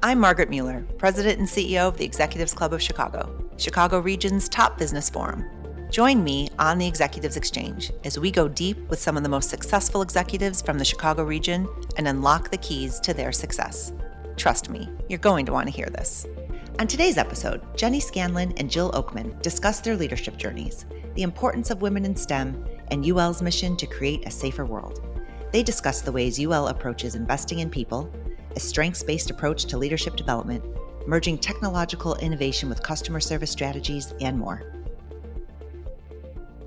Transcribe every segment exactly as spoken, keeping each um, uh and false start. I'm Margaret Mueller, President and C E O of the Executives Club of Chicago, Chicago Region's top business forum. Join me on the Executives Exchange as we go deep with some of the most successful executives from the Chicago region and unlock the keys to their success. Trust me, you're going to want to hear this. On today's episode, Jenny Scanlon and Jill Oakman discuss their leadership journeys, the importance of women in STEM, and U L's mission to create a safer world. They discuss the ways U L approaches investing in people, a strengths-based approach to leadership development, merging technological innovation with customer service strategies, and more.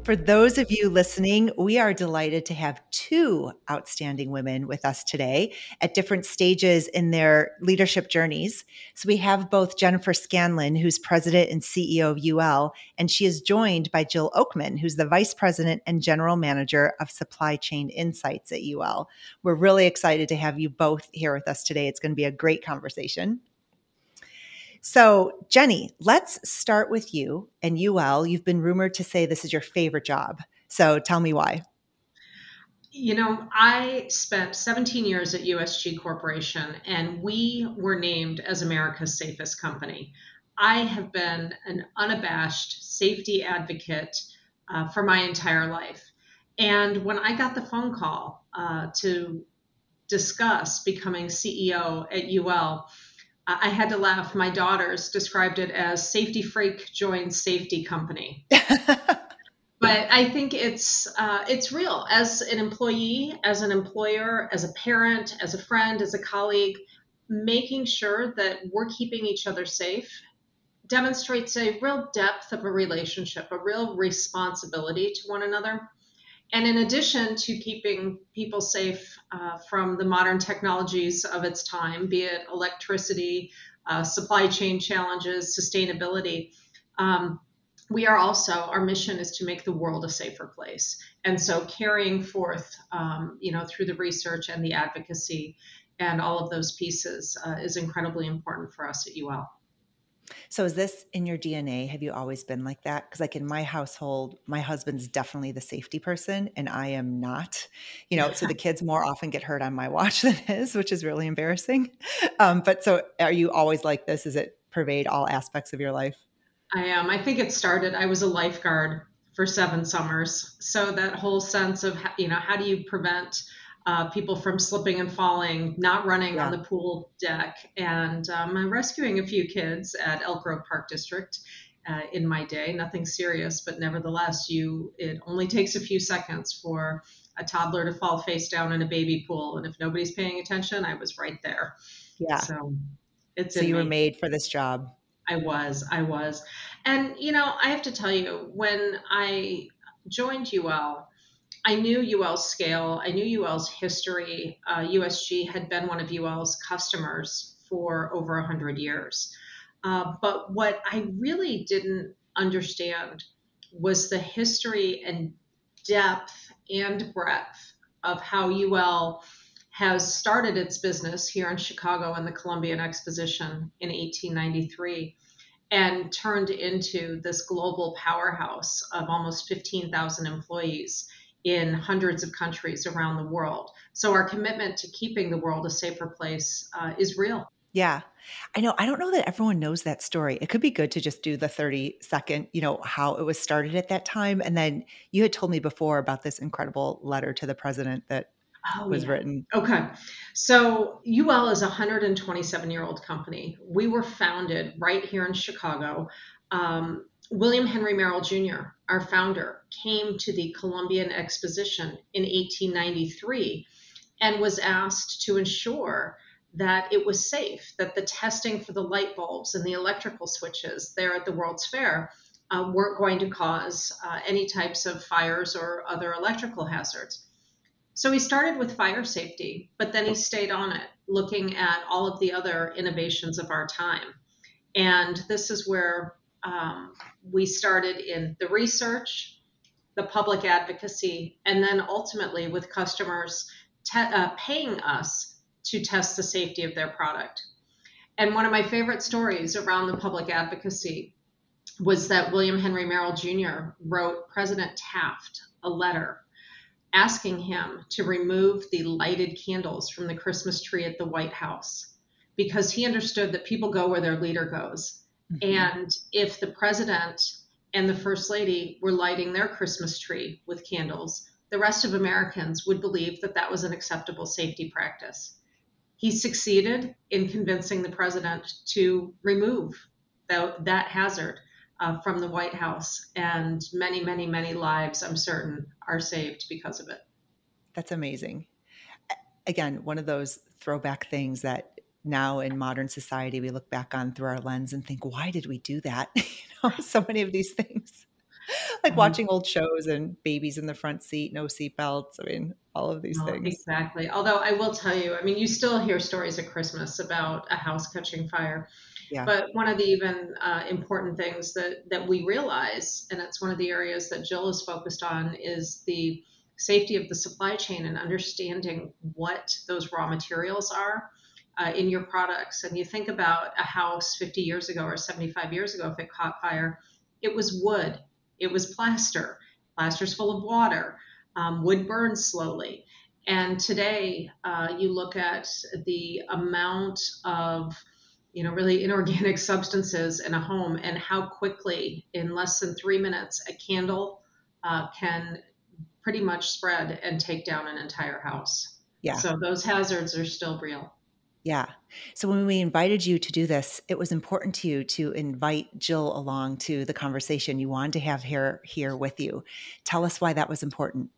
For those of you listening, we are delighted to have two outstanding women with us today at different stages in their leadership journeys. So we have both Jennifer Scanlon, who's president and C E O of U L, and she is joined by Jill Oakman, who's the vice president and general manager of Supply Chain Insights at U L. We're really excited to have you both here with us today. It's going to be a great conversation. So Jenny, let's start with you and U L. You've been rumored to say this is your favorite job. So tell me why. You know, I spent seventeen years at U S G Corporation, and we were named as America's safest company. I have been an unabashed safety advocate uh, for my entire life. And when I got the phone call uh, to discuss becoming C E O at U L, I had to laugh. My daughters described it as safety freak joins safety company. But I think it's uh, it's real. As an employee, as an employer, as a parent, as a friend, as a colleague, making sure that we're keeping each other safe demonstrates a real depth of a relationship, a real responsibility to one another. And in addition to keeping people safe uh, from the modern technologies of its time, be it electricity, uh, supply chain challenges, sustainability, um, we are also, our mission is to make the world a safer place. And so carrying forth, um, you know, through the research and the advocacy and all of those pieces uh, is incredibly important for us at U L. So is this in your D N A? Have you always been like that? Because like in my household, my husband's definitely the safety person and I am not, you know, so the kids more often get hurt on my watch than his, which is really embarrassing. Um, but so are you always like this? Does it pervade all aspects of your life? I am. I think it started, I was a lifeguard for seven summers. So that whole sense of, you know, how do you prevent Uh, people from slipping and falling, not running yeah. on the pool deck. And um, I'm rescuing a few kids at Elk Grove Park District uh, in my day. Nothing serious, but nevertheless, you it only takes a few seconds for a toddler to fall face down in a baby pool. And if nobody's paying attention, I was right there. Yeah. So it's so you me. were made for this job. I was. I was. And, you know, I have to tell you, when I joined U L, I knew U L's scale. I knew U L's history. Uh, U S G had been one of U L's customers for over one hundred years. Uh, but what I really didn't understand was the history and depth and breadth of how U L has started its business here in Chicago in the Columbian Exposition in eighteen ninety-three. And turned into this global powerhouse of almost fifteen thousand employees in hundreds of countries around the world. So our commitment to keeping the world a safer place uh, is real. Yeah. I know. I don't know that everyone knows that story. It could be good to just do the thirty second, you know, how it was started at that time. And then you had told me before about this incredible letter to the president that Oh, was yeah. written. Okay. So U L is a one hundred twenty-seven year old company. We were founded right here in Chicago. Um, William Henry Merrill Junior, our founder, came to the Columbian Exposition in eighteen ninety-three and was asked to ensure that it was safe, that the testing for the light bulbs and the electrical switches there at the World's Fair uh, weren't going to cause uh, any types of fires or other electrical hazards. So he started with fire safety, but then he stayed on it, looking at all of the other innovations of our time. And this is where um, we started in the research, the public advocacy, and then ultimately with customers te- uh, paying us to test the safety of their product. And one of my favorite stories around the public advocacy was that William Henry Merrill Junior wrote President Taft a letter asking him to remove the lighted candles from the Christmas tree at the White House. because he understood that people go where their leader goes. Mm-hmm. And if the president and the first lady were lighting their Christmas tree with candles, the rest of Americans would believe that that was an acceptable safety practice. He succeeded in convincing the president to remove the, that hazard uh, from the White House. And many, many, many lives, I'm certain, are saved because of it. That's amazing. Again, one of those throwback things that now in modern society, we look back on through our lens and think, why did we do that? You know, so many of these things, like mm-hmm. watching old shows and babies in the front seat, no seatbelts. I mean, all of these oh, things. Exactly. Although I will tell you, I mean, you still hear stories at Christmas about a house catching fire. Yeah. But one of the even uh, important things that, that we realize, and it's one of the areas that Jill is focused on, is the safety of the supply chain and understanding what those raw materials are. Uh, in your products. And you think about a house fifty years ago or seventy-five years ago, if it caught fire, it was wood, it was plaster, plaster's full of water, um, wood burns slowly. And today uh, you look at the amount of, you know, really inorganic substances in a home and how quickly, in less than three minutes, a candle uh, can pretty much spread and take down an entire house. Yeah. So those hazards are still real. Yeah. So when we invited you to do this, it was important to you to invite Jill along to the conversation you wanted to have here, here with you. Tell us why that was important.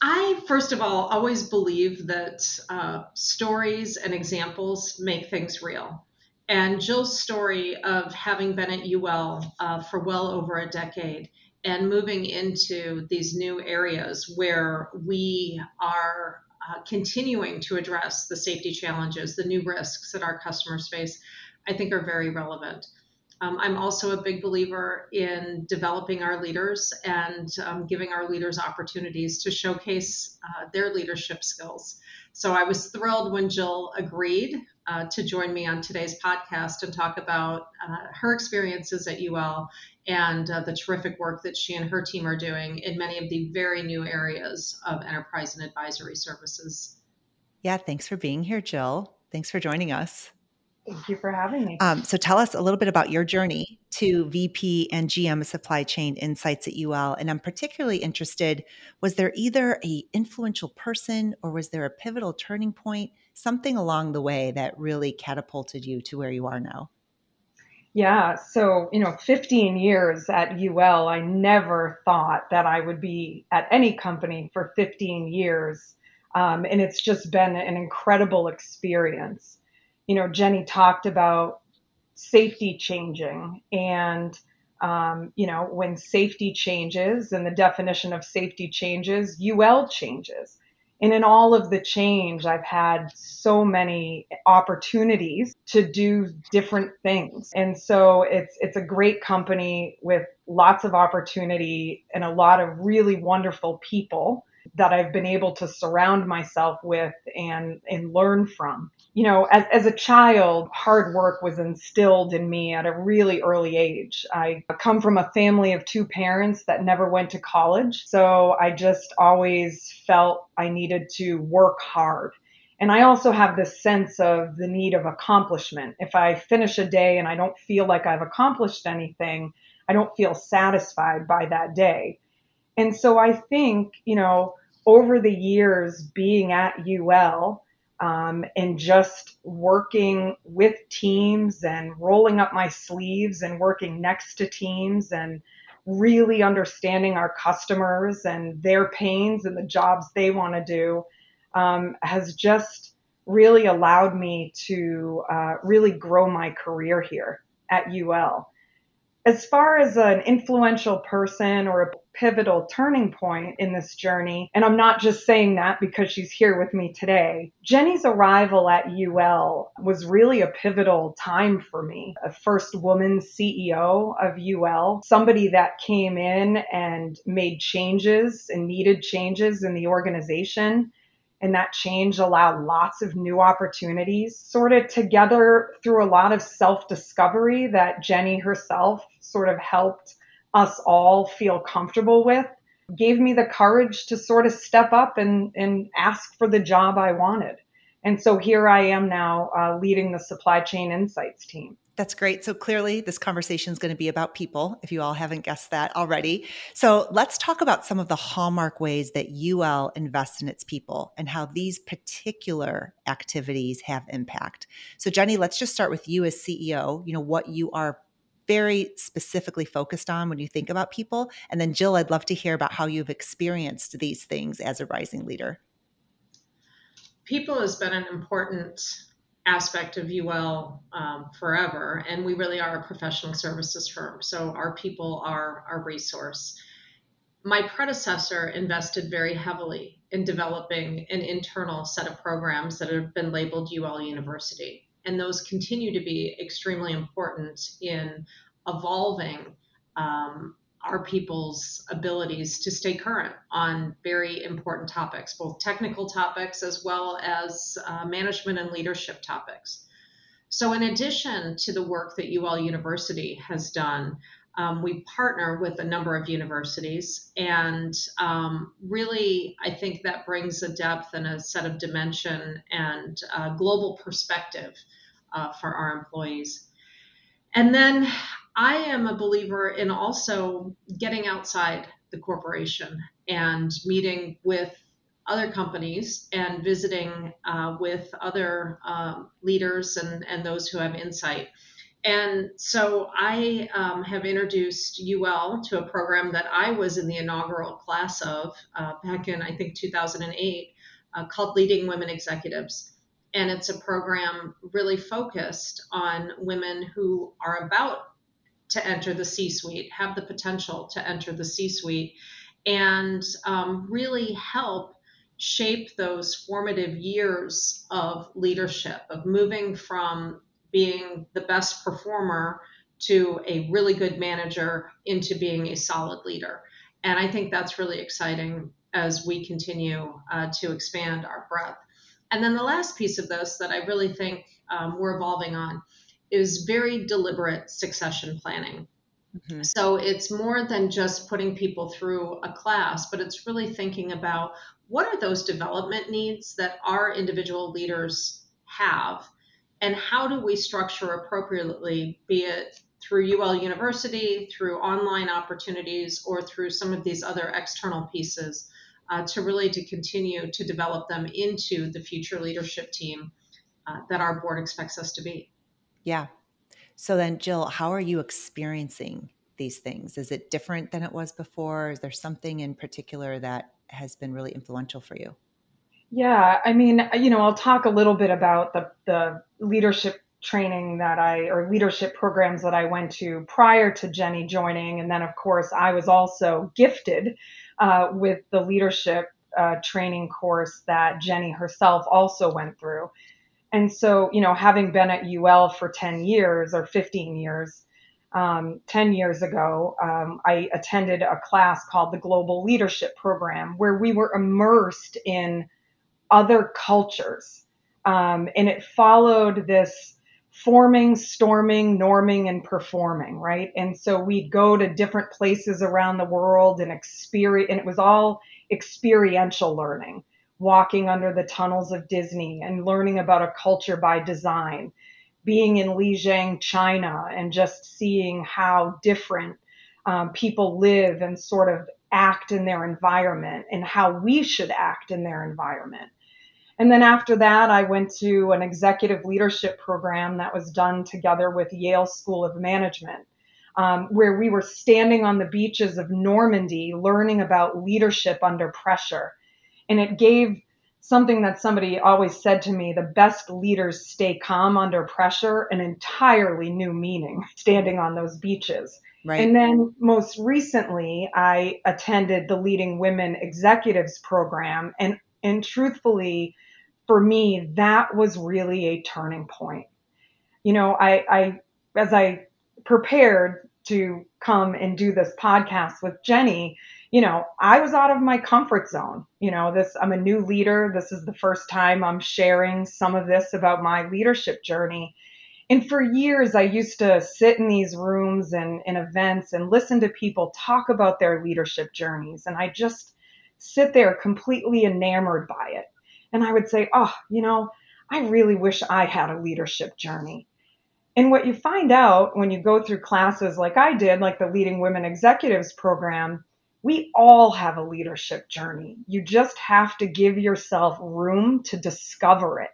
I, first of all, always believe that uh, stories and examples make things real. And Jill's story of having been at U L uh, for well over a decade and moving into these new areas where we are Uh, continuing to address the safety challenges, the new risks that our customers face, I think are very relevant. Um, I'm also a big believer in developing our leaders and um, giving our leaders opportunities to showcase uh, their leadership skills. So I was thrilled when Jill agreed uh, to join me on today's podcast and talk about uh, her experiences at U L and uh, the terrific work that she and her team are doing in many of the very new areas of enterprise and advisory services. Yeah, thanks for being here, Jill. Thanks for joining us. Thank you for having me. Um, so tell us a little bit about your journey to V P and G M of Supply Chain Insights at U L. And I'm particularly interested, was there either an influential person or was there a pivotal turning point, something along the way that really catapulted you to where you are now? Yeah. So, you know, fifteen years at U L, I never thought that I would be at any company for fifteen years. Um, and it's just been an incredible experience. You know, Jenny talked about safety changing and, um, you know, when safety changes and the definition of safety changes, U L changes. And in all of the change, I've had so many opportunities to do different things. And so it's it's a great company with lots of opportunity and a lot of really wonderful people that I've been able to surround myself with and, and learn from. You know, as, as a child, hard work was instilled in me at a really early age. I come from a family of two parents that never went to college. So I just always felt I needed to work hard. And I also have this sense of the need of accomplishment. If I finish a day and I don't feel like I've accomplished anything, I don't feel satisfied by that day. And so I think, you know, over the years being at U L um, and just working with teams and rolling up my sleeves and working next to teams and really understanding our customers and their pains and the jobs they want to do um, has just really allowed me to uh, really grow my career here at U L. As far as an influential person or a pivotal turning point in this journey, and I'm not just saying that because she's here with me today, Jenny's arrival at U L was really a pivotal time for me. A first woman C E O of U L, somebody that came in and made changes and needed changes in the organization. And that change allowed lots of new opportunities, sort of together through a lot of self-discovery that Jenny herself sort of helped us all feel comfortable with, gave me the courage to sort of step up and, and ask for the job I wanted. And so here I am now uh, leading the Supply Chain Insights team. That's great. So clearly this conversation is going to be about people, if you all haven't guessed that already. So let's talk about some of the hallmark ways that U L invests in its people and how these particular activities have impact. So Jenny, let's just start with you as C E O, you know, what you are very specifically focused on when you think about people. And then Jill, I'd love to hear about how you've experienced these things as a rising leader. People has been an important aspect of U L um, forever, and we really are a professional services firm. So our people are our resource. My predecessor invested very heavily in developing an internal set of programs that have been labeled U L University, and those continue to be extremely important in evolving um, our people's abilities to stay current on very important topics, both technical topics as well as uh, management and leadership topics. So in addition to the work that U L University has done, um, we partner with a number of universities, and um, really, I think that brings a depth and a set of dimension and a global perspective uh, for our employees. And then I am a believer in also getting outside the corporation and meeting with other companies and visiting uh, with other uh, leaders and, and those who have insight. And so I um, have introduced U L to a program that I was in the inaugural class of uh, back in, I think, two thousand eight, uh, called Leading Women Executives. And it's a program really focused on women who are about to enter the C-suite, have the potential to enter the C-suite, and um, really help shape those formative years of leadership, of moving from being the best performer to a really good manager into being a solid leader. And I think that's really exciting as we continue uh, to expand our breadth. And then the last piece of this that I really think um, we're evolving on is very deliberate succession planning. Mm-hmm. So it's more than just putting people through a class, but it's really thinking about what are those development needs that our individual leaders have, and how do we structure appropriately, be it through U L University, through online opportunities, or through some of these other external pieces uh, to really to continue to develop them into the future leadership team uh, that our board expects us to be. Yeah. So then, Jill, how are you experiencing these things? Is it different than it was before? Is there something in particular that has been really influential for you? Yeah. I mean, you know, I'll talk a little bit about the, the leadership training that I, or leadership programs that I went to prior to Jenny joining. And then, of course, I was also gifted uh, with the leadership uh, training course that Jenny herself also went through. And so, you know, having been at U L for ten years or fifteen years, um, ten years ago, um, I attended a class called the Global Leadership Program, where we were immersed in other cultures. Um, and it followed this forming, storming, norming, and performing, right? And so we'd go to different places around the world and experience, and it was all experiential learning. Walking under the tunnels of Disney and learning about a culture by design, being in Lijiang, China, and just seeing how different um, people live and sort of act in their environment and how we should act in their environment. And then after that, I went to an executive leadership program that was done together with Yale School of Management, um, where we were standing on the beaches of Normandy, learning about leadership under pressure. And it gave something that somebody always said to me, the best leaders stay calm under pressure, an entirely new meaning standing on those beaches. Right. And then most recently, I attended the Leading Women Executives program. And, and truthfully, for me, that was really a turning point. You know, I, I as I prepared to come and do this podcast with Jenny, you know, I was out of my comfort zone. You know, this, I'm a new leader. This is the first time I'm sharing some of this about my leadership journey. And for years, I used to sit in these rooms and in events and listen to people talk about their leadership journeys. And I just sit there completely enamored by it. And I would say, oh, you know, I really wish I had a leadership journey. And what you find out when you go through classes like I did, like the Leading Women Executives program, we all have a leadership journey. You just have to give yourself room to discover it.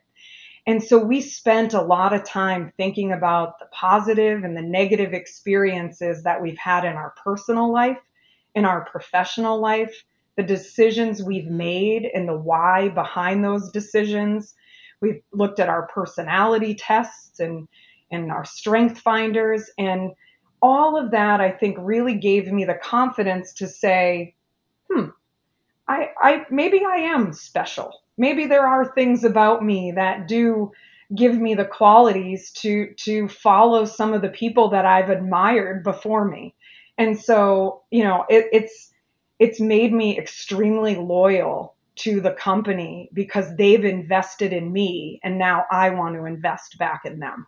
And so we spent a lot of time thinking about the positive and the negative experiences that we've had in our personal life, in our professional life, the decisions we've made and the why behind those decisions. We've looked at our personality tests and, and our strength finders. And all of that, I think, really gave me the confidence to say, hmm, I, I maybe I am special. Maybe there are things about me that do give me the qualities to to follow some of the people that I've admired before me. And so, you know, it, it's it's made me extremely loyal to the company because they've invested in me, and now I want to invest back in them.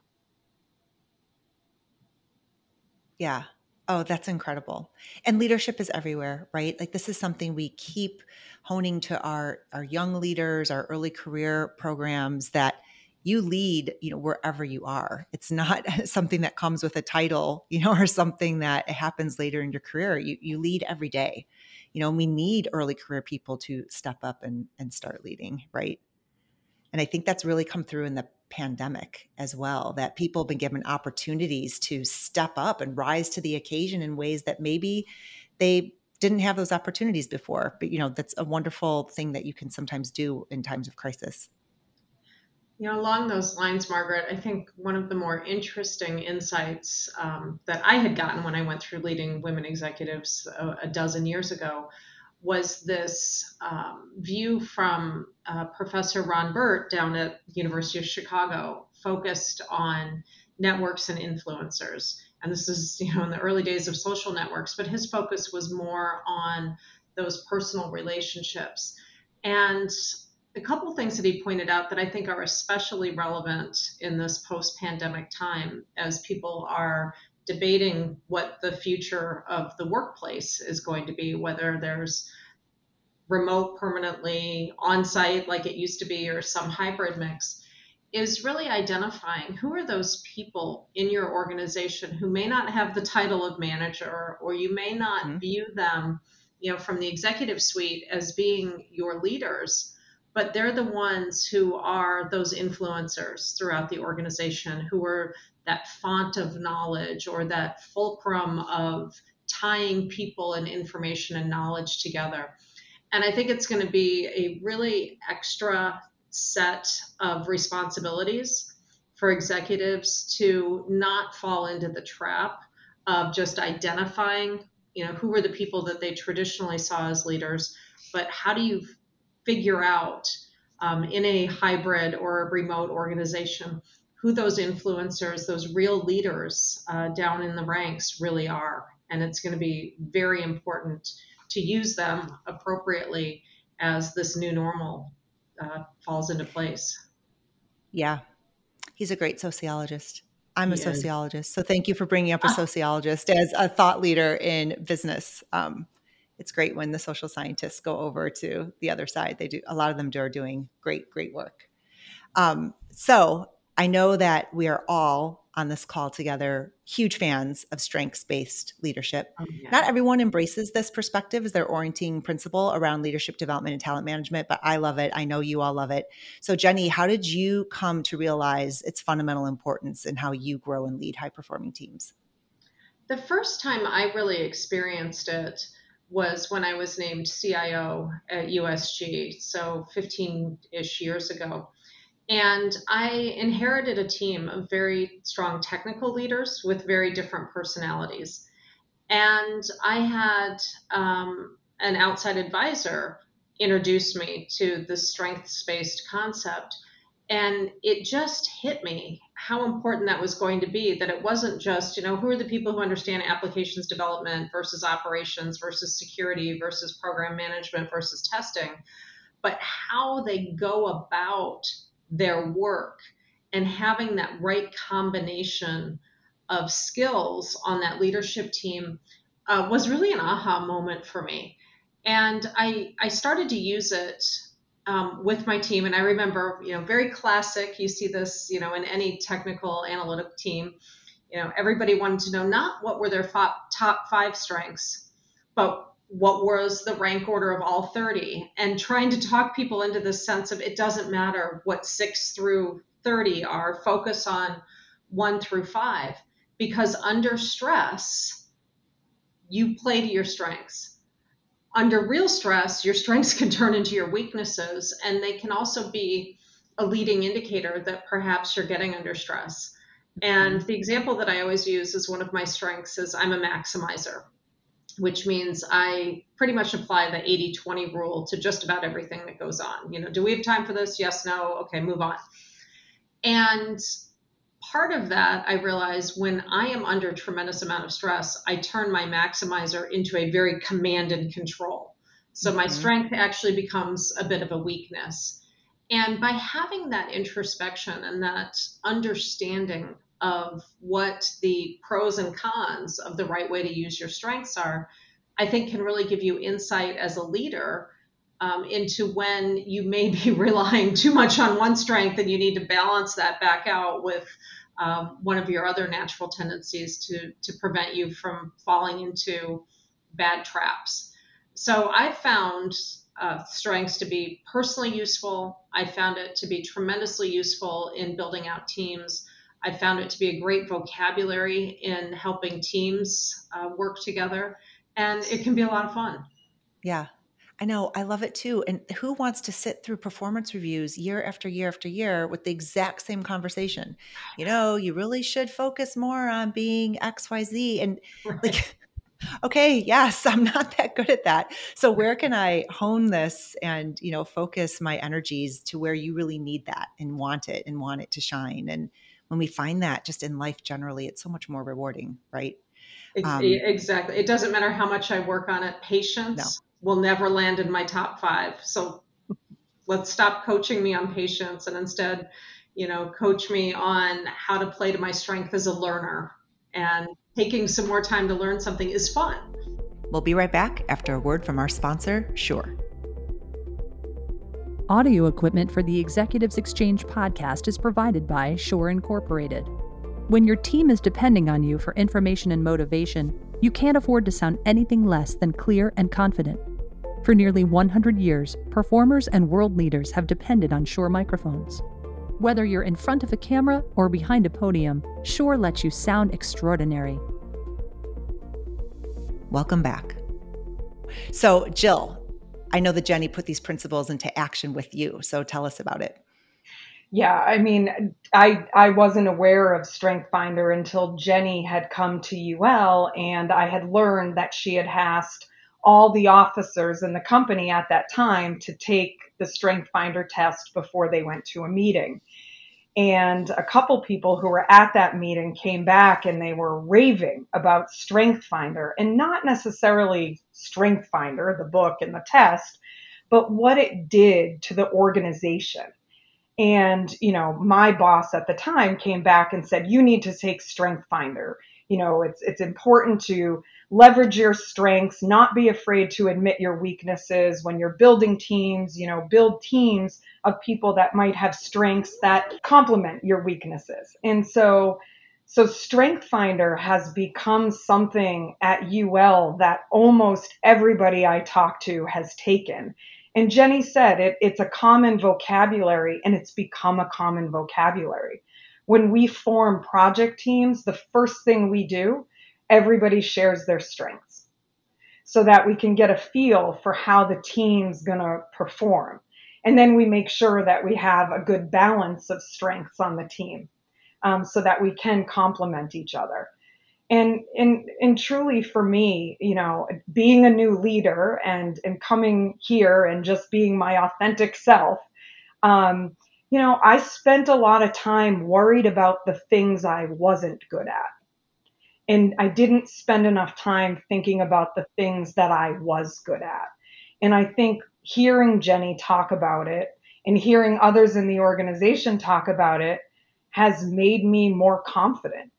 Yeah. Oh, that's incredible. And leadership is everywhere, right? Like this is something we keep honing to our, our young leaders, our early career programs, that you lead, you know, wherever you are. It's not something that comes with a title, you know, or something that happens later in your career. You you lead every day. You know, we need early career people to step up and, and start leading, right? And I think that's really come through in the pandemic as well, that people have been given opportunities to step up and rise to the occasion in ways that maybe they didn't have those opportunities before. But, you know, that's a wonderful thing that you can sometimes do in times of crisis. You know, along those lines, Margaret, I think one of the more interesting insights um, that I had gotten when I went through Leading Women Executives a, a dozen years ago was this um, view from uh, Professor Ron Burt down at the University of Chicago, focused on networks and influencers. And this is, you know, in the early days of social networks, but his focus was more on those personal relationships. And a couple of things that he pointed out that I think are especially relevant in this post-pandemic time as people are debating what the future of the workplace is going to be, whether there's remote permanently, on-site like it used to be, or some hybrid mix, is really identifying who are those people in your organization who may not have the title of manager, or you may not mm-hmm. view them, you know, from the executive suite as being your leaders, but they're the ones who are those influencers throughout the organization, who are that font of knowledge, or that fulcrum of tying people and information and knowledge together. And I think it's going to be a really extra set of responsibilities for executives to not fall into the trap of just identifying, you know, who were the people that they traditionally saw as leaders, but how do you figure out um, in a hybrid or a remote organization who those influencers, those real leaders uh, down in the ranks really are. And it's going to be very important to use them appropriately as this new normal uh, falls into place. Yeah. He's a great sociologist. I'm he a sociologist. Is. So thank you for bringing up a sociologist as a thought leader in business. Um, it's great when the social scientists go over to the other side. They do, a lot of them are doing great, great work. Um, so I know that we are all on this call together, huge fans of strengths-based leadership. Oh, yeah. Not everyone embraces this perspective as their orienting principle around leadership development and talent management, but I love it. I know you all love it. So Jenny, how did you come to realize its fundamental importance in how you grow and lead high-performing teams? The first time I really experienced it was when I was named C I O at U S G, so fifteen-ish years ago. And I inherited a team of very strong technical leaders with very different personalities. And I had um, an outside advisor introduce me to the strengths-based concept. And it just hit me how important that was going to be, that it wasn't just, you know, who are the people who understand applications development versus operations versus security versus program management versus testing, but how they go about their work, and having that right combination of skills on that leadership team uh, was really an aha moment for me. And I, I started to use it um, with my team. And I remember, you know, very classic, you see this, you know, in any technical analytic team, you know, everybody wanted to know not what were their top five strengths, but what was the rank order of all thirty, and trying to talk people into this sense of it doesn't matter what six through thirty are, focus on one through five, because under stress, you play to your strengths. Under real stress, your strengths can turn into your weaknesses, and they can also be a leading indicator that perhaps you're getting under stress. And the example that I always use is one of my strengths is I'm a maximizer, which means I pretty much apply the eighty twenty rule to just about everything that goes on. You know, do we have time for this? Yes, no, okay, move on. And part of that, I realize when I am under a tremendous amount of stress, I turn my maximizer into a very command and control. So mm-hmm. my strength actually becomes a bit of a weakness. And by having that introspection and that understanding of what the pros and cons of the right way to use your strengths are, I think can really give you insight as a leader um, into when you may be relying too much on one strength and you need to balance that back out with um, one of your other natural tendencies to, to prevent you from falling into bad traps. So I found uh, strengths to be personally useful. I found it to be tremendously useful in building out teams. I found it to be a great vocabulary in helping teams uh, work together, and it can be a lot of fun. Yeah, I know. I love it too. And who wants to sit through performance reviews year after year after year with the exact same conversation? You know, you really should focus more on being X, Y, Z. And right. like, okay, yes, I'm not that good at that. So where can I hone this and, you know, focus my energies to where you really need that and want it and want it to shine? And when we find that just in life generally, it's so much more rewarding, right? Um, exactly. It doesn't matter how much I work on it. Patience no. will never land in my top five. So let's stop coaching me on patience and instead, you know, coach me on how to play to my strength as a learner. And taking some more time to learn something is fun. We'll be right back after a word from our sponsor, Shure. Audio equipment for the Executives Exchange podcast is provided by Shure Incorporated. When your team is depending on you for information and motivation, you can't afford to sound anything less than clear and confident. For nearly one hundred years, performers and world leaders have depended on Shure microphones. Whether you're in front of a camera or behind a podium, Shure lets you sound extraordinary. Welcome back. So, Jill, I know that Jenny put these principles into action with you. So tell us about it. Yeah, I mean, I I wasn't aware of Strength Finder until Jenny had come to U L, and I had learned that she had asked all the officers in the company at that time to take the Strength Finder test before they went to a meeting. And a couple people who were at that meeting came back and they were raving about Strength Finder, and not necessarily Strength Finder, the book and the test, but what it did to the organization. And, you know, my boss at the time came back and said, you need to take Strength Finder. You know, it's it's important to leverage your strengths, not be afraid to admit your weaknesses when you're building teams, you know, build teams of people that might have strengths that complement your weaknesses. And so, so Strength Finder has become something at U L that almost everybody I talk to has taken. And Jenny said it, it's a common vocabulary, and it's become a common vocabulary. When we form project teams, the first thing we do, everybody shares their strengths so that we can get a feel for how the team's going to perform. And then we make sure that we have a good balance of strengths on the team um, so that we can complement each other. And, and and truly for me, you know, being a new leader and, and coming here and just being my authentic self, um, you know, I spent a lot of time worried about the things I wasn't good at. And I didn't spend enough time thinking about the things that I was good at. And I think hearing Jenny talk about it and hearing others in the organization talk about it has made me more confident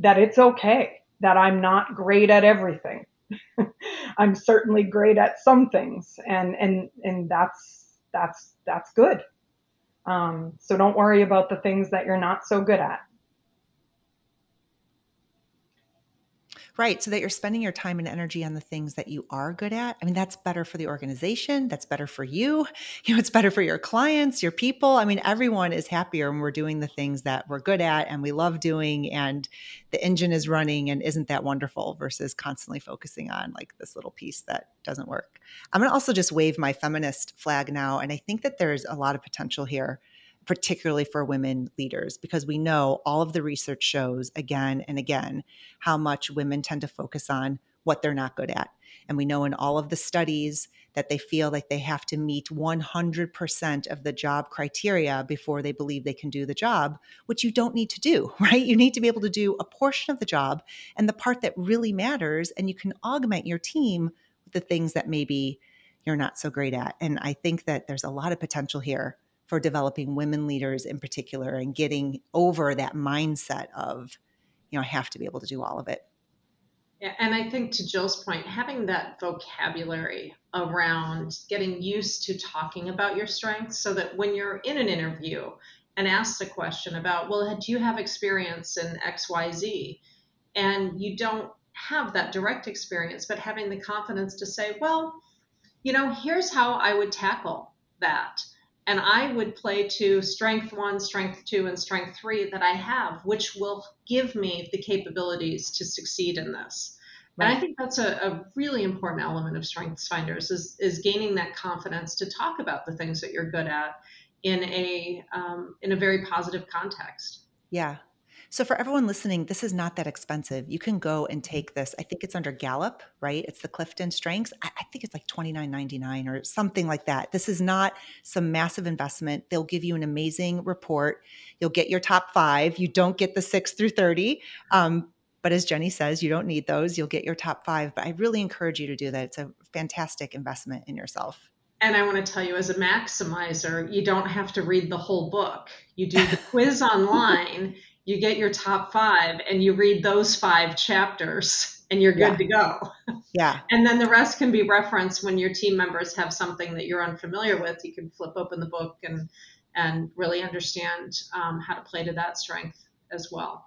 that it's okay, that I'm not great at everything. I'm certainly great at some things. And, and, and that's, that's that's good. Um, so don't worry about the things that you're not so good at. Right. So that you're spending your time and energy on the things that you are good at. I mean, that's better for the organization. That's better for you. You know, it's better for your clients, your people. I mean, everyone is happier when we're doing the things that we're good at and we love doing and the engine is running, and isn't that wonderful versus constantly focusing on like this little piece that doesn't work. I'm going to also just wave my feminist flag now. And I think that there's a lot of potential here, particularly for women leaders, because we know all of the research shows again and again how much women tend to focus on what they're not good at. And we know in all of the studies that they feel like they have to meet one hundred percent of the job criteria before they believe they can do the job, which you don't need to do, right? You need to be able to do a portion of the job and the part that really matters, and you can augment your team with the things that maybe you're not so great at. And I think that there's a lot of potential here for developing women leaders in particular and getting over that mindset of, you know, I have to be able to do all of it. Yeah, and I think to Jill's point, having that vocabulary around getting used to talking about your strengths so that when you're in an interview and asked the question about, well, do you have experience in X Y Z? And you don't have that direct experience, but having the confidence to say, well, you know, here's how I would tackle that. And I would play to strength one, strength two, and strength three that I have, which will give me the capabilities to succeed in this. Right. And I think that's a, a really important element of Strengths Finders is, is gaining that confidence to talk about the things that you're good at in a um, in a very positive context. Yeah. So for everyone listening, this is not that expensive. You can go and take this. I think it's under Gallup, right? It's the Clifton Strengths. I think it's like twenty-nine ninety-nine or something like that. This is not some massive investment. They'll give you an amazing report. You'll get your top five. You don't get the six through thirty. Um, but as Jenny says, you don't need those. You'll get your top five. But I really encourage you to do that. It's a fantastic investment in yourself. And I want to tell you, as a maximizer, you don't have to read the whole book. You do the quiz online. You get your top five and you read those five chapters and you're good yeah. to go. Yeah. And then the rest can be referenced when your team members have something that you're unfamiliar with. You can flip open the book and, and really understand um, how to play to that strength as well.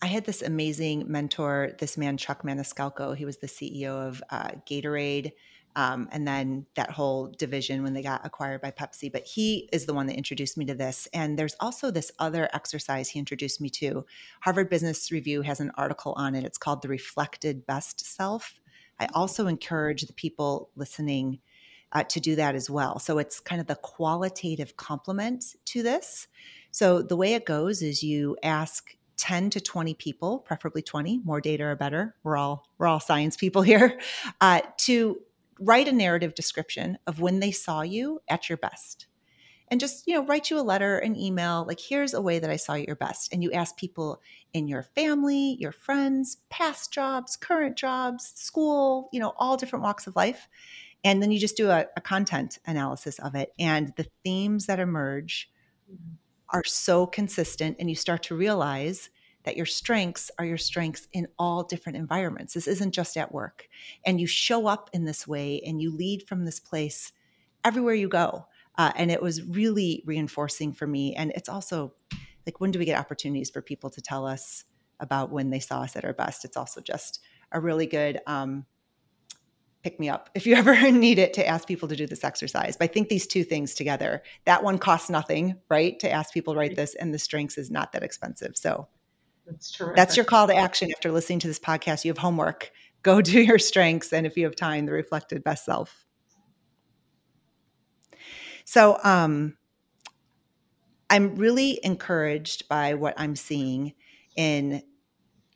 I had this amazing mentor, this man, Chuck Maniscalco. He was the C E O of uh, Gatorade. Um, and then that whole division when they got acquired by Pepsi. But he is the one that introduced me to this. And there's also this other exercise he introduced me to. Harvard Business Review has an article on it. It's called The Reflected Best Self. I also encourage the people listening uh, to do that as well. So it's kind of the qualitative complement to this. So the way it goes is you ask ten to twenty people, preferably twenty, more data or better. We're all, we're all science people here, uh, to write a narrative description of when they saw you at your best, and just, you know, write you a letter, an email, like, here's a way that I saw you at your best. And you ask people in your family, your friends, past jobs, current jobs, school, you know, all different walks of life. And then you just do a, a content analysis of it. And the themes that emerge are so consistent. And you start to realize that your strengths are your strengths in all different environments. This isn't just at work. And you show up in this way and you lead from this place everywhere you go. Uh, and it was really reinforcing for me. And it's also like, when do we get opportunities for people to tell us about when they saw us at our best? It's also just a really good um, pick me up if you ever need it, to ask people to do this exercise. But I think these two things together, that one costs nothing, right? To ask people to write this, and the strengths is not that expensive. So That's, That's your call to action. After listening to this podcast, you have homework. Go do your strengths. And if you have time, the reflected best self. So um, I'm really encouraged by what I'm seeing in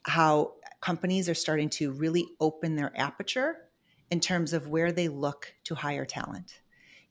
how companies are starting to really open their aperture in terms of where they look to hire talent.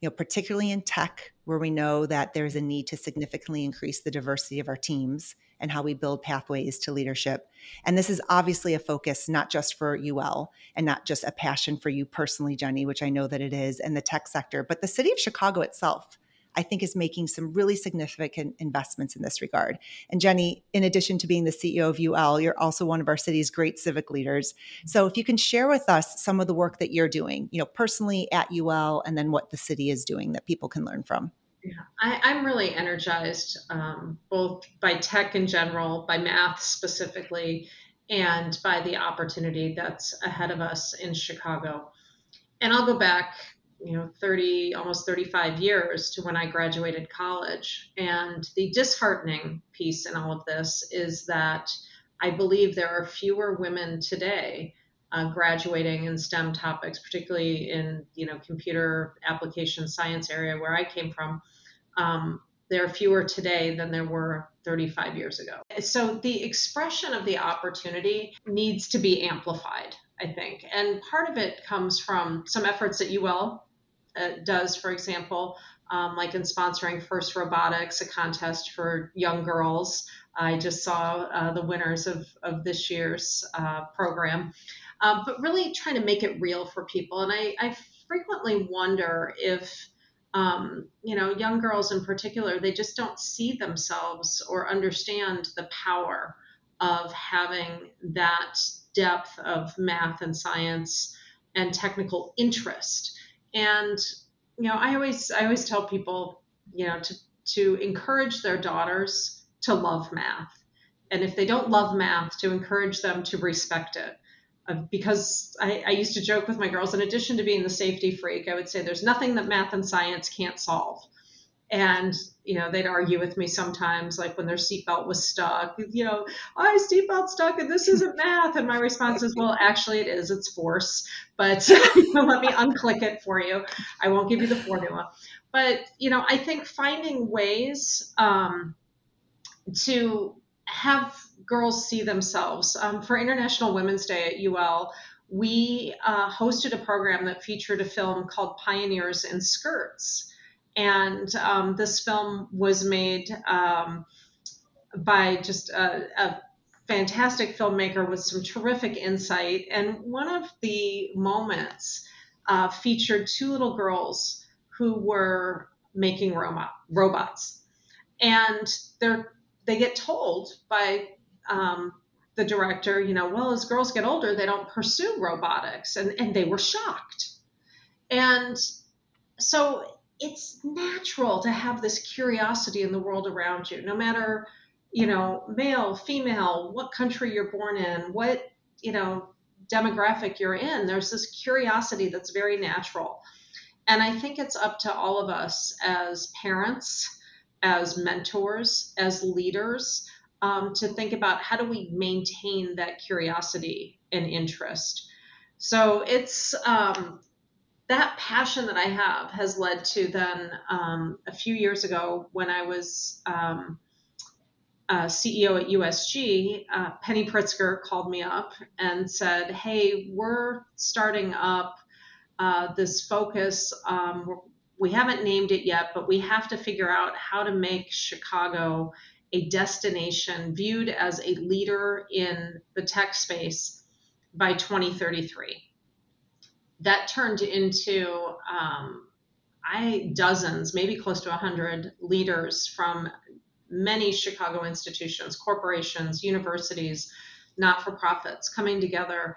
You know, particularly in tech, where we know that there's a need to significantly increase the diversity of our teams and how we build pathways to leadership. And this is obviously a focus, not just for U L and not just a passion for you personally, Jenny, which I know that it is, and the tech sector, but the city of Chicago itself. I think is making some really significant investments in this regard. And Jenny, in addition to being the C E O of U L, you're also one of our city's great civic leaders. So if you can share with us some of the work that you're doing, you know, personally at U L, and then what the city is doing that people can learn from. Yeah, I, I'm really energized, um, both by tech in general, by math specifically, and by the opportunity that's ahead of us in Chicago. And I'll go back, you know, thirty, almost thirty-five years to when I graduated college. And the disheartening piece in all of this is that I believe there are fewer women today uh, graduating in STEM topics, particularly in, you know, computer application science area where I came from. Um, there are fewer today than there were thirty-five years ago. So the expression of the opportunity needs to be amplified, I think. And part of it comes from some efforts that U L uh, does, for example, um, like in sponsoring FIRST Robotics, a contest for young girls. I just saw uh, the winners of, of this year's uh, program, uh, but really trying to make it real for people. And I, I frequently wonder if Um, you know, young girls in particular, they just don't see themselves or understand the power of having that depth of math and science and technical interest. And, you know, I always, I always tell people, you know, to, to encourage their daughters to love math. And if they don't love math, to encourage them to respect it. Because I, I used to joke with my girls, in addition to being the safety freak, I would say there's nothing that math and science can't solve. And, you know, they'd argue with me sometimes, like when their seatbelt was stuck, you know, oh, seatbelt stuck and this isn't math. And my response is, well, actually it is, it's force, but you know, let me unclick it for you. I won't give you the formula. But, you know, I think finding ways um, to have girls see themselves. Um, for International Women's Day at U L, we uh, hosted a program that featured a film called Pioneers in Skirts. And um, this film was made um, by just a, a fantastic filmmaker with some terrific insight. And one of the moments uh, featured two little girls who were making robot, robots. And they're they get told by um, the director, you know, well, as girls get older, they don't pursue robotics. And, and they were shocked. And so it's natural to have this curiosity in the world around you, no matter, you know, male, female, what country you're born in, what, you know, demographic you're in. There's this curiosity that's very natural. And I think it's up to all of us as parents, as mentors, as leaders, um, to think about how do we maintain that curiosity and interest. So it's um, that passion that I have has led to then um, a few years ago when I was um, uh, C E O at U S G, uh, Penny Pritzker called me up and said, hey, we're starting up uh, this focus. Um, we're We haven't named it yet, but we have to figure out how to make Chicago a destination viewed as a leader in the tech space by twenty thirty-three. That turned into um, I dozens, maybe close to one hundred leaders from many Chicago institutions, corporations, universities, not-for-profits coming together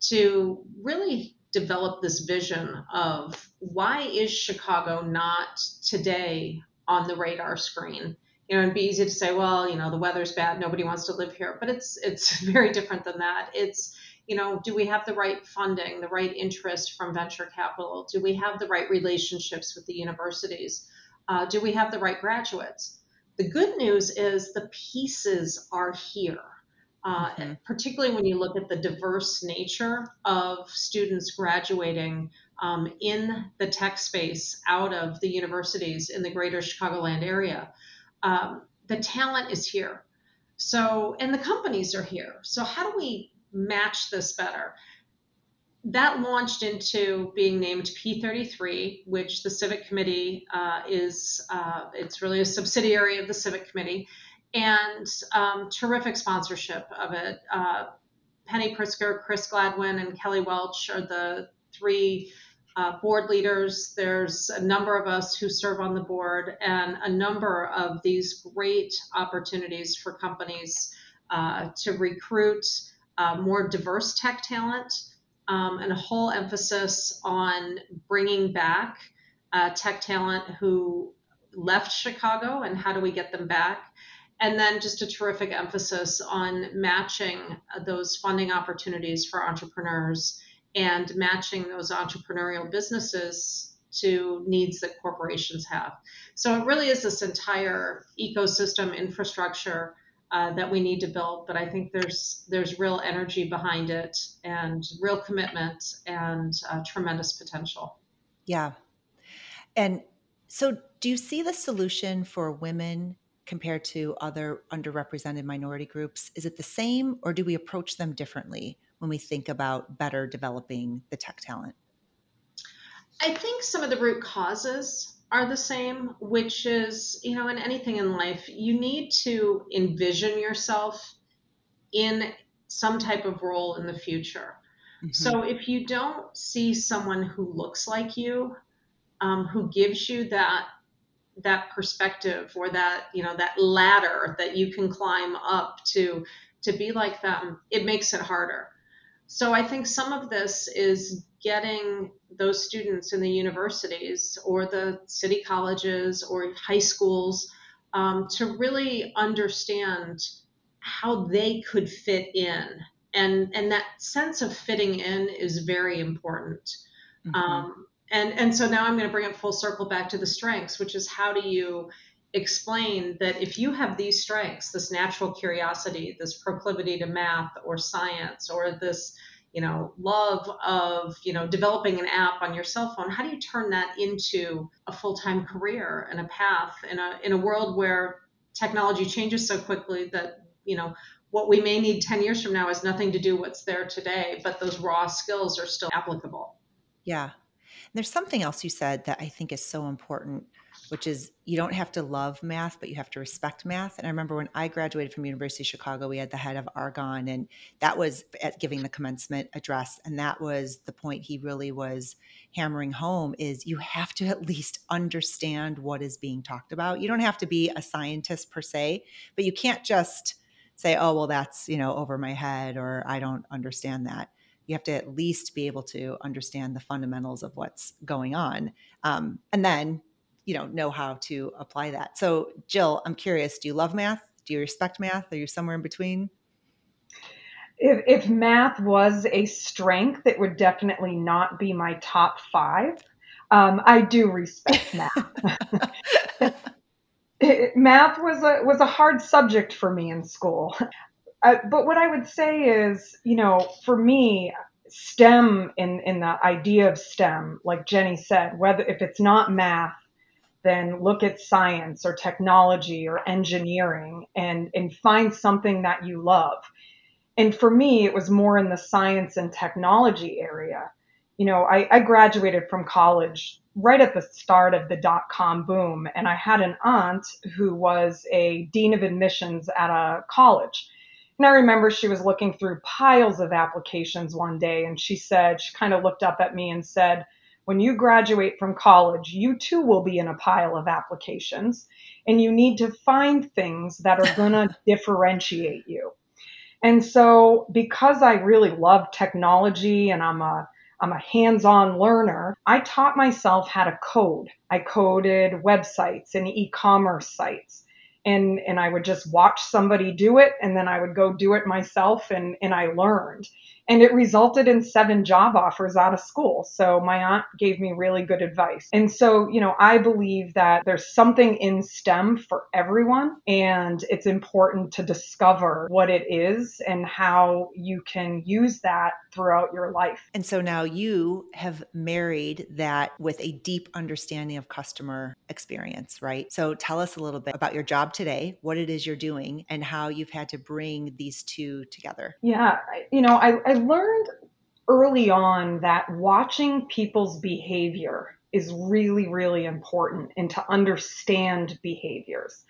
to really develop this vision of why is Chicago not today on the radar screen? You know, it'd be easy to say, well, you know, the weather's bad, nobody wants to live here, but it's it's very different than that. It's, you know, do we have the right funding, the right interest from venture capital? Do we have the right relationships with the universities? Uh, do we have the right graduates? The good news is the pieces are here. Uh, mm-hmm. Particularly when you look at the diverse nature of students graduating um, in the tech space out of the universities in the greater Chicagoland area. Um, the talent is here. So, and the companies are here. So how do we match this better? That launched into being named P thirty-three, which the Civic Committee uh, is, uh, it's really a subsidiary of the Civic Committee. And um, terrific sponsorship of it. Uh, Penny Pritzker, Chris Gladwin, and Kelly Welch are the three uh, board leaders. There's a number of us who serve on the board, and a number of these great opportunities for companies uh, to recruit uh, more diverse tech talent, um, and a whole emphasis on bringing back uh, tech talent who left Chicago and how do we get them back. And then just a terrific emphasis on matching those funding opportunities for entrepreneurs and matching those entrepreneurial businesses to needs that corporations have. So it really is this entire ecosystem infrastructure uh, that we need to build, but I think there's there's real energy behind it and real commitment and uh, tremendous potential. Yeah. And so do you see the solution for women compared to other underrepresented minority groups? Is it the same, or do we approach them differently when we think about better developing the tech talent? I think some of the root causes are the same, which is, you know, in anything in life, you need to envision yourself in some type of role in the future. Mm-hmm. So if you don't see someone who looks like you, um, who gives you that that perspective or that, you know, that ladder that you can climb up to, to be like them, it makes it harder. So I think some of this is getting those students in the universities or the city colleges or high schools um, to really understand how they could fit in. And, and that sense of fitting in is very important. Mm-hmm. Um, And and so now I'm going to bring it full circle back to the strengths, which is how do you explain that if you have these strengths, this natural curiosity, this proclivity to math or science, or this, you know, love of, you know, developing an app on your cell phone, how do you turn that into a full-time career and a path in a in a world where technology changes so quickly that, you know, what we may need ten years from now has nothing to do what's there today, but those raw skills are still applicable. Yeah. And there's something else you said that I think is so important, which is you don't have to love math, but you have to respect math. And I remember when I graduated from University of Chicago, we had the head of Argonne, and that was at giving the commencement address. And that was the point he really was hammering home, is you have to at least understand what is being talked about. You don't have to be a scientist per se, but you can't just say, oh, well, that's, you know, over my head, or I don't understand that. You have to at least be able to understand the fundamentals of what's going on, um, and then, you know, know how to apply that. So, Jill, I'm curious, do you love math? Do you respect math? Are you somewhere in between? If, if math was a strength, it would definitely not be my top five. Um, I do respect math. it, math was a, was a hard subject for me in school. Uh, but what I would say is, you know, for me, STEM in, in the idea of STEM, like Jenny said, whether if it's not math, then look at science or technology or engineering and, and find something that you love. And for me, it was more in the science and technology area. You know, I, I graduated from college right at the start of the dot-com boom, and I had an aunt who was a dean of admissions at a college. And I remember she was looking through piles of applications one day, and she said, she kind of looked up at me and said, when you graduate from college, you too will be in a pile of applications, and you need to find things that are going to differentiate you. And so because I really love technology and I'm a I'm a hands-on learner, I taught myself how to code. I coded websites and e-commerce sites. And and I would just watch somebody do it, and then I would go do it myself, and, and I learned. And it resulted in seven job offers out of school. So my aunt gave me really good advice. And so, you know, I believe that there's something in STEM for everyone, and it's important to discover what it is and how you can use that throughout your life. And so now you have married that with a deep understanding of customer experience, right? So tell us a little bit about your job today, what it is you're doing, and how you've had to bring these two together. Yeah, you know, I, I I learned early on that watching people's behavior is really, really important, and to understand behaviors.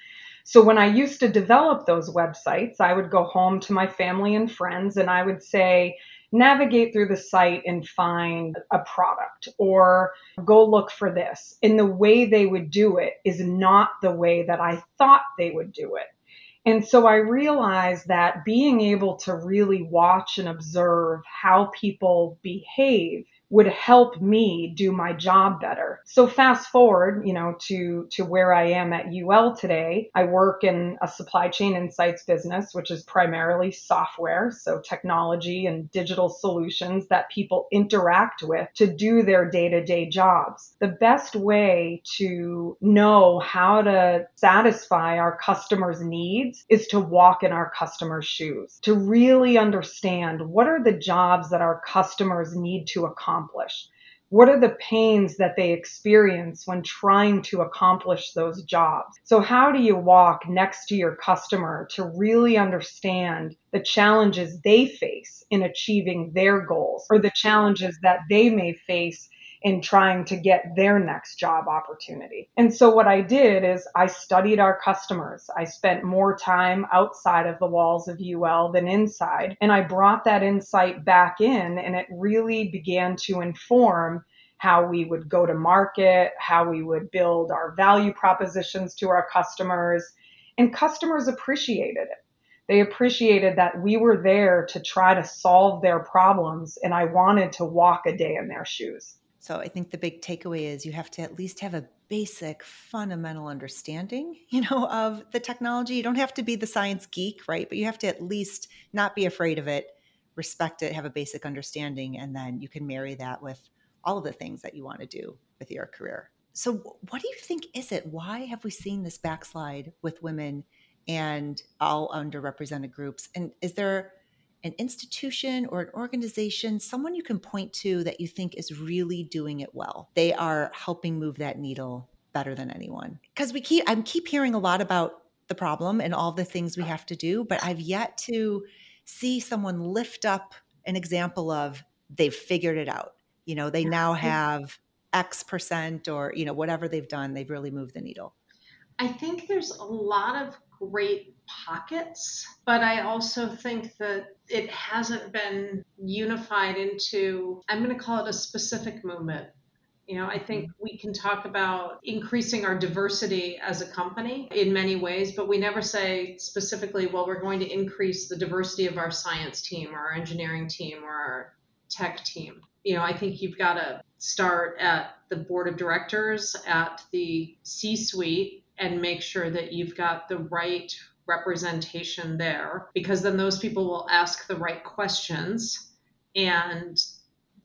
So when I used to develop those websites, I would go home to my family and friends and I would say, navigate through the site and find a product or go look for this. And the way they would do it is not the way that I thought they would do it. And so I realized that being able to really watch and observe how people behave would help me do my job better. So fast forward, you know, to, to where I am at U L today. I work in a supply chain insights business, which is primarily software, so technology and digital solutions that people interact with to do their day-to-day jobs. The best way to know how to satisfy our customers' needs is to walk in our customers' shoes, to really understand what are the jobs that our customers need to accomplish. Accomplish. What are the pains that they experience when trying to accomplish those jobs? So how do you walk next to your customer to really understand the challenges they face in achieving their goals, or the challenges that they may face in trying to get their next job opportunity? And so what I did is I studied our customers. I spent more time outside of the walls of U L than inside. And I brought that insight back in, and it really began to inform how we would go to market, how we would build our value propositions to our customers. And customers appreciated it. They appreciated that we were there to try to solve their problems, and I wanted to walk a day in their shoes. So I think the big takeaway is you have to at least have a basic fundamental understanding, you know, of the technology. You don't have to be the science geek, right? But you have to at least not be afraid of it, respect it, have a basic understanding, and then you can marry that with all of the things that you want to do with your career. So what do you think is it? Why have we seen this backslide with women and all underrepresented groups? And is there an institution or an organization, someone you can point to that you think is really doing it well? They are helping move that needle better than anyone. Because we keep, I keep hearing a lot about the problem and all the things we have to do, but I've yet to see someone lift up an example of they've figured it out. You know, they now have X percent or, you know, whatever they've done, they've really moved the needle. I think there's a lot of great pockets, but I also think that it hasn't been unified into, I'm going to call it a specific movement. You know, I think we can talk about increasing our diversity as a company in many ways, but we never say specifically, well, we're going to increase the diversity of our science team or our engineering team or our tech team. You know, I think you've got to start at the board of directors, at the C-suite, and make sure that you've got the right representation there, because then those people will ask the right questions. And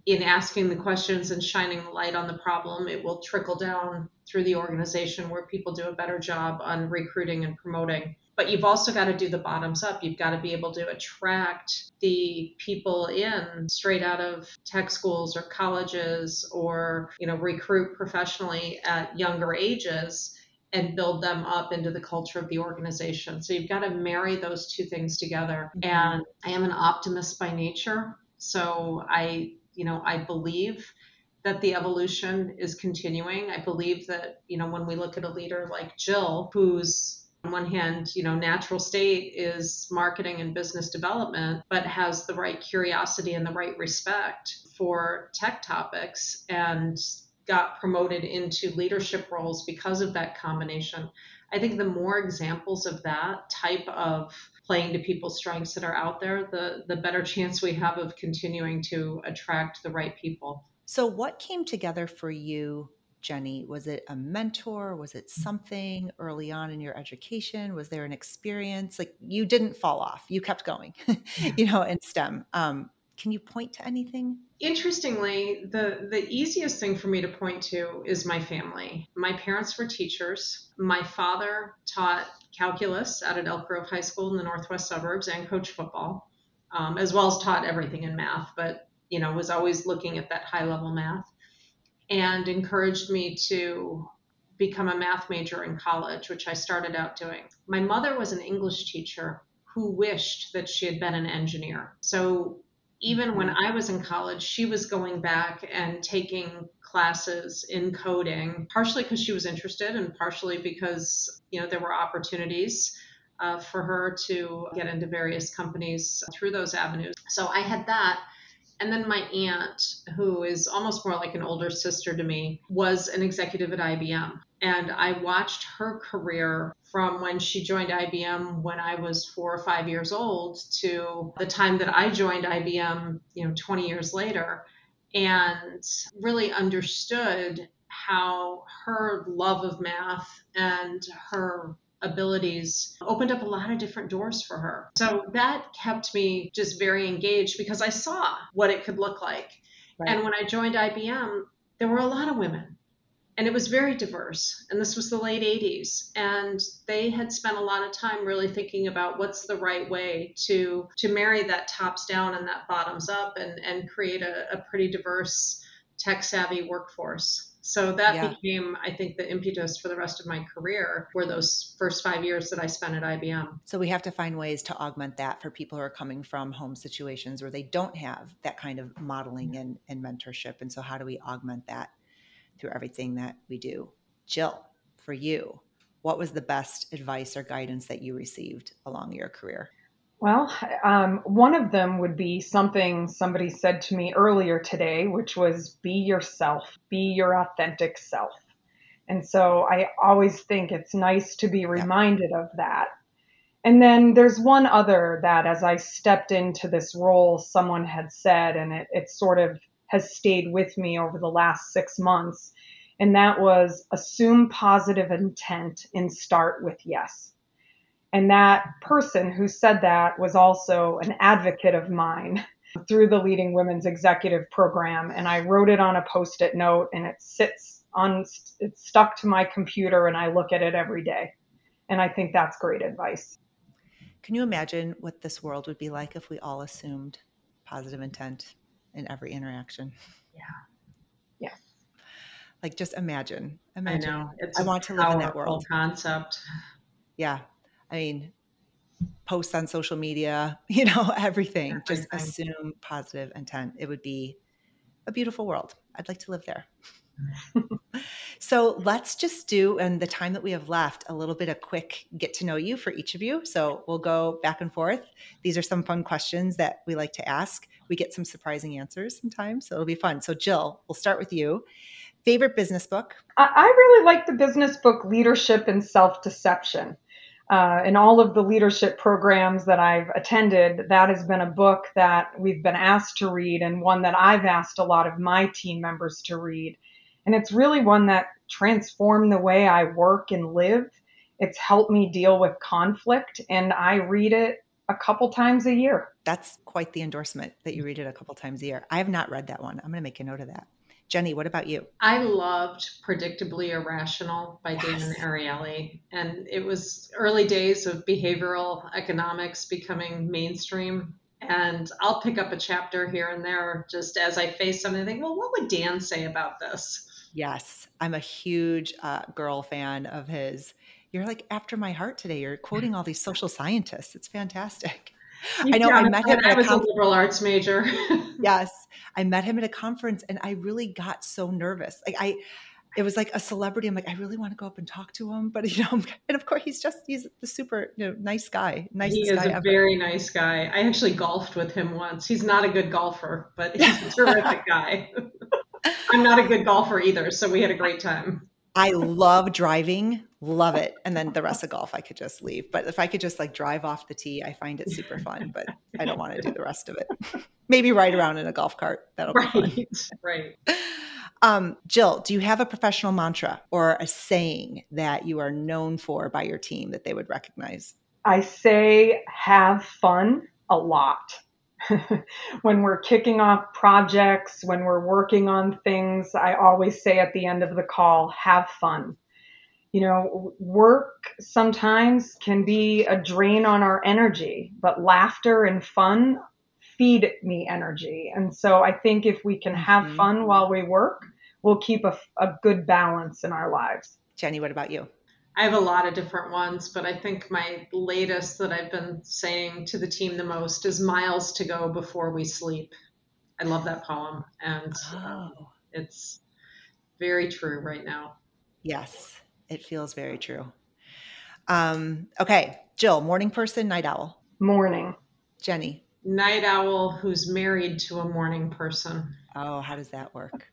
in asking the questions and shining the light on the problem, it will trickle down through the organization where people do a better job on recruiting and promoting. But you've also got to do the bottoms up. You've got to be able to attract the people in straight out of tech schools or colleges, or, you know, recruit professionally at younger ages and build them up into the culture of the organization. So you've got to marry those two things together. Mm-hmm. And I am an optimist by nature. So I, you know, I believe that the evolution is continuing. I believe that, you know, when we look at a leader like Jill, who's on one hand, you know, natural state is marketing and business development, but has the right curiosity and the right respect for tech topics, and got promoted into leadership roles because of that combination. I think the more examples of that type of playing to people's strengths that are out there, the the better chance we have of continuing to attract the right people. So what came together for you, Jenny? Was it a mentor? Was it something early on in your education? Was there an experience? Like, you didn't fall off. You kept going, you know, in STEM. Um, Can you point to anything? Interestingly, the, the easiest thing for me to point to is my family. My parents were teachers. My father taught calculus out at Elk Grove High School in the Northwest suburbs and coached football, um, as well as taught everything in math, but, you know, was always looking at that high level math, and encouraged me to become a math major in college, which I started out doing. My mother was an English teacher who wished that she had been an engineer. So even when I was in college, she was going back and taking classes in coding, partially because she was interested and partially because, you know, there were opportunities uh, for her to get into various companies through those avenues. So I had that. And then my aunt, who is almost more like an older sister to me, was an executive at I B M. And I watched her career from when she joined I B M when I was four or five years old to the time that I joined I B M, you know, twenty years later, and really understood how her love of math and her abilities opened up a lot of different doors for her. So that kept me just very engaged because I saw what it could look like. Right. And when I joined I B M, there were a lot of women and it was very diverse. And this was the late eighties. And they had spent a lot of time really thinking about what's the right way to, to marry that tops down and that bottoms up and, and create a, a pretty diverse, tech-savvy workforce. So that yeah. became, I think, the impetus for the rest of my career were those first five years that I spent at I B M. So we have to find ways to augment that for people who are coming from home situations where they don't have that kind of modeling and, and mentorship. And so how do we augment that through everything that we do? Jill, for you, what was the best advice or guidance that you received along your career? Well, um, one of them would be something somebody said to me earlier today, which was be yourself, be your authentic self. And so I always think it's nice to be reminded of that. And then there's one other that as I stepped into this role, someone had said, and it, it sort of has stayed with me over the last six months. And that was assume positive intent and start with yes. And that person who said that was also an advocate of mine through the Leading Women's Executive Program. And I wrote it on a Post-it note and it sits on, it's stuck to my computer and I look at it every day. And I think that's great advice. Can you imagine what this world would be like if we all assumed positive intent in every interaction? Yeah. Yes. Like just imagine, imagine. I know. It's I want to live in that world. Concept. Yeah. I mean, posts on social media, you know, everything. Just assume positive intent. It would be a beautiful world. I'd like to live there. So let's just do, in the time that we have left, a little bit of quick get to know you for each of you. So we'll go back and forth. These are some fun questions that we like to ask. We get some surprising answers sometimes, so it'll be fun. So Jill, we'll start with you. Favorite business book? I, I really like the business book, Leadership and Self-Deception. Uh, in all of the leadership programs that I've attended, that has been a book that we've been asked to read and one that I've asked a lot of my team members to read. And it's really one that transformed the way I work and live. It's helped me deal with conflict, and I read it a couple times a year. That's quite the endorsement that you read it a couple times a year. I have not read that one. I'm going to make a note of that. Jenny, what about you? I loved Predictably Irrational by yes. Damon Ariely. And it was early days of behavioral economics becoming mainstream. And I'll pick up a chapter here and there just as I face something and think, well, what would Dan say about this? Yes. I'm a huge uh, girl fan of his. You're like after my heart today. You're quoting all these social scientists. It's fantastic. You I know I met him. At I a was conference. a liberal arts major. Yes. I met him at a conference and I really got so nervous. Like I, it was like a celebrity. I'm like, I really want to go up and talk to him, but you know, and of course he's just, he's the super you know, nice guy. Nicest he is guy a ever. Very nice guy. I actually golfed with him once. He's not a good golfer, but he's a terrific guy. I'm not a good golfer either. So we had a great time. I love driving, love it. And then the rest of golf, I could just leave. But if I could just like drive off the tee, I find it super fun, but I don't want to do the rest of it. Maybe ride around in a golf cart. That'll right, be fun. Right. Um, Jill, do you have a professional mantra or a saying that you are known for by your team that they would recognize? I say have fun a lot. When we're kicking off projects, when we're working on things, I always say at the end of the call, have fun. You know, work sometimes can be a drain on our energy, but laughter and fun feed me energy. And so I think if we can have mm-hmm. fun while we work, we'll keep a, a good balance in our lives. Jenny, what about you? I have a lot of different ones, but I think my latest that I've been saying to the team the most is miles to go before we sleep. I love that poem, and oh. um, it's very true right now. Yes, it feels very true. Um, okay, Jill, morning person, night owl? Morning. Jenny? night owl who's married to a morning person. Oh, how does that work?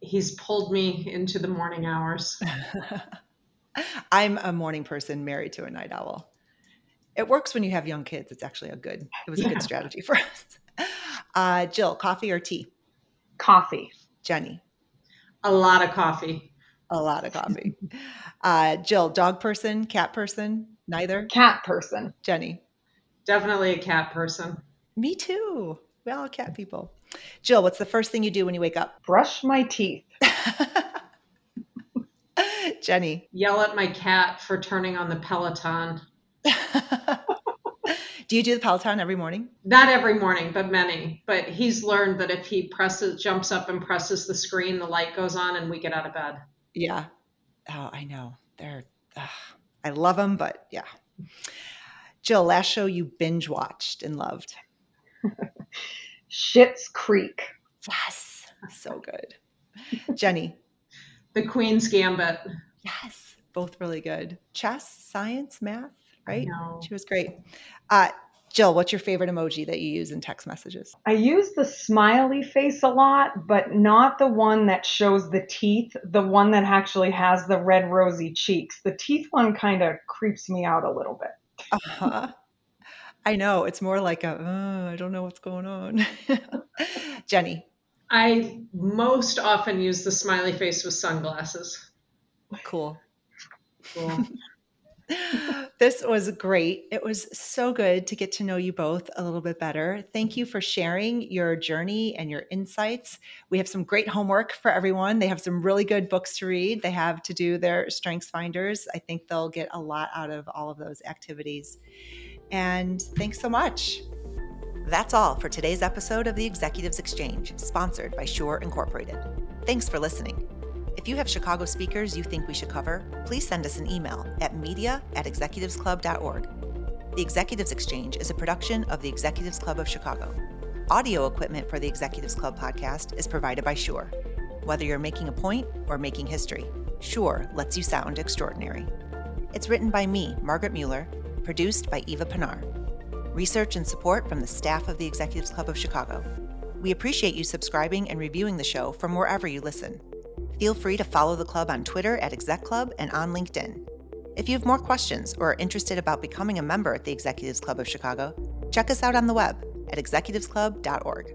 He's pulled me into the morning hours. I'm a morning person married to a night owl. It works when you have young kids. It's actually a good, it was a yeah. good strategy for us. Uh, Jill, coffee or tea? Coffee. Jenny? A lot of coffee. A lot of coffee. uh, Jill, dog person, cat person, neither? Cat person. Jenny? Definitely a cat person. Me too. We're all cat people. Jill, what's the first thing you do when you wake up? Brush my teeth. Jenny? Yell at my cat for turning on the Peloton. Do you do the Peloton every morning? Not every morning, but many. But he's learned that if he presses, jumps up and presses the screen, the light goes on and we get out of bed. Yeah. Oh, I know. They're, uh, I love them, but yeah. Jill, last show you binge watched and loved. Schitt's Creek. Yes. So good. Jenny? The Queen's Gambit. Yes. Both really good. Chess, science, math, right? She was great. Uh, Jill, what's your favorite emoji that you use in text messages? I use the smiley face a lot, but not the one that shows the teeth, the one that actually has the red rosy cheeks. The teeth one kind of creeps me out a little bit. Uh-huh. I know. It's more like a, uh, I don't know what's going on. Jenny? I most often use the smiley face with sunglasses. Cool. Cool. This was great. It was so good to get to know you both a little bit better. Thank you for sharing your journey and your insights. We have some great homework for everyone. They have some really good books to read. They have to do their strengths finders. I think they'll get a lot out of all of those activities. And thanks so much. That's all for today's episode of the Executives Exchange, sponsored by Shure Incorporated. Thanks for listening. If you have Chicago speakers you think we should cover, please send us an email at media at executives club dot org. The Executives Exchange is a production of the Executives Club of Chicago. Audio equipment for the Executives Club podcast is provided by Shure. Whether you're making a point or making history, Shure lets you sound extraordinary. It's written by me, Margaret Mueller, produced by Eva Pinar. Research and support from the staff of the Executives Club of Chicago. We appreciate you subscribing and reviewing the show from wherever you listen. Feel free to follow the club on Twitter at Exec Club and on LinkedIn. If you have more questions or are interested about becoming a member at the Executives Club of Chicago, check us out on the web at executives club dot org.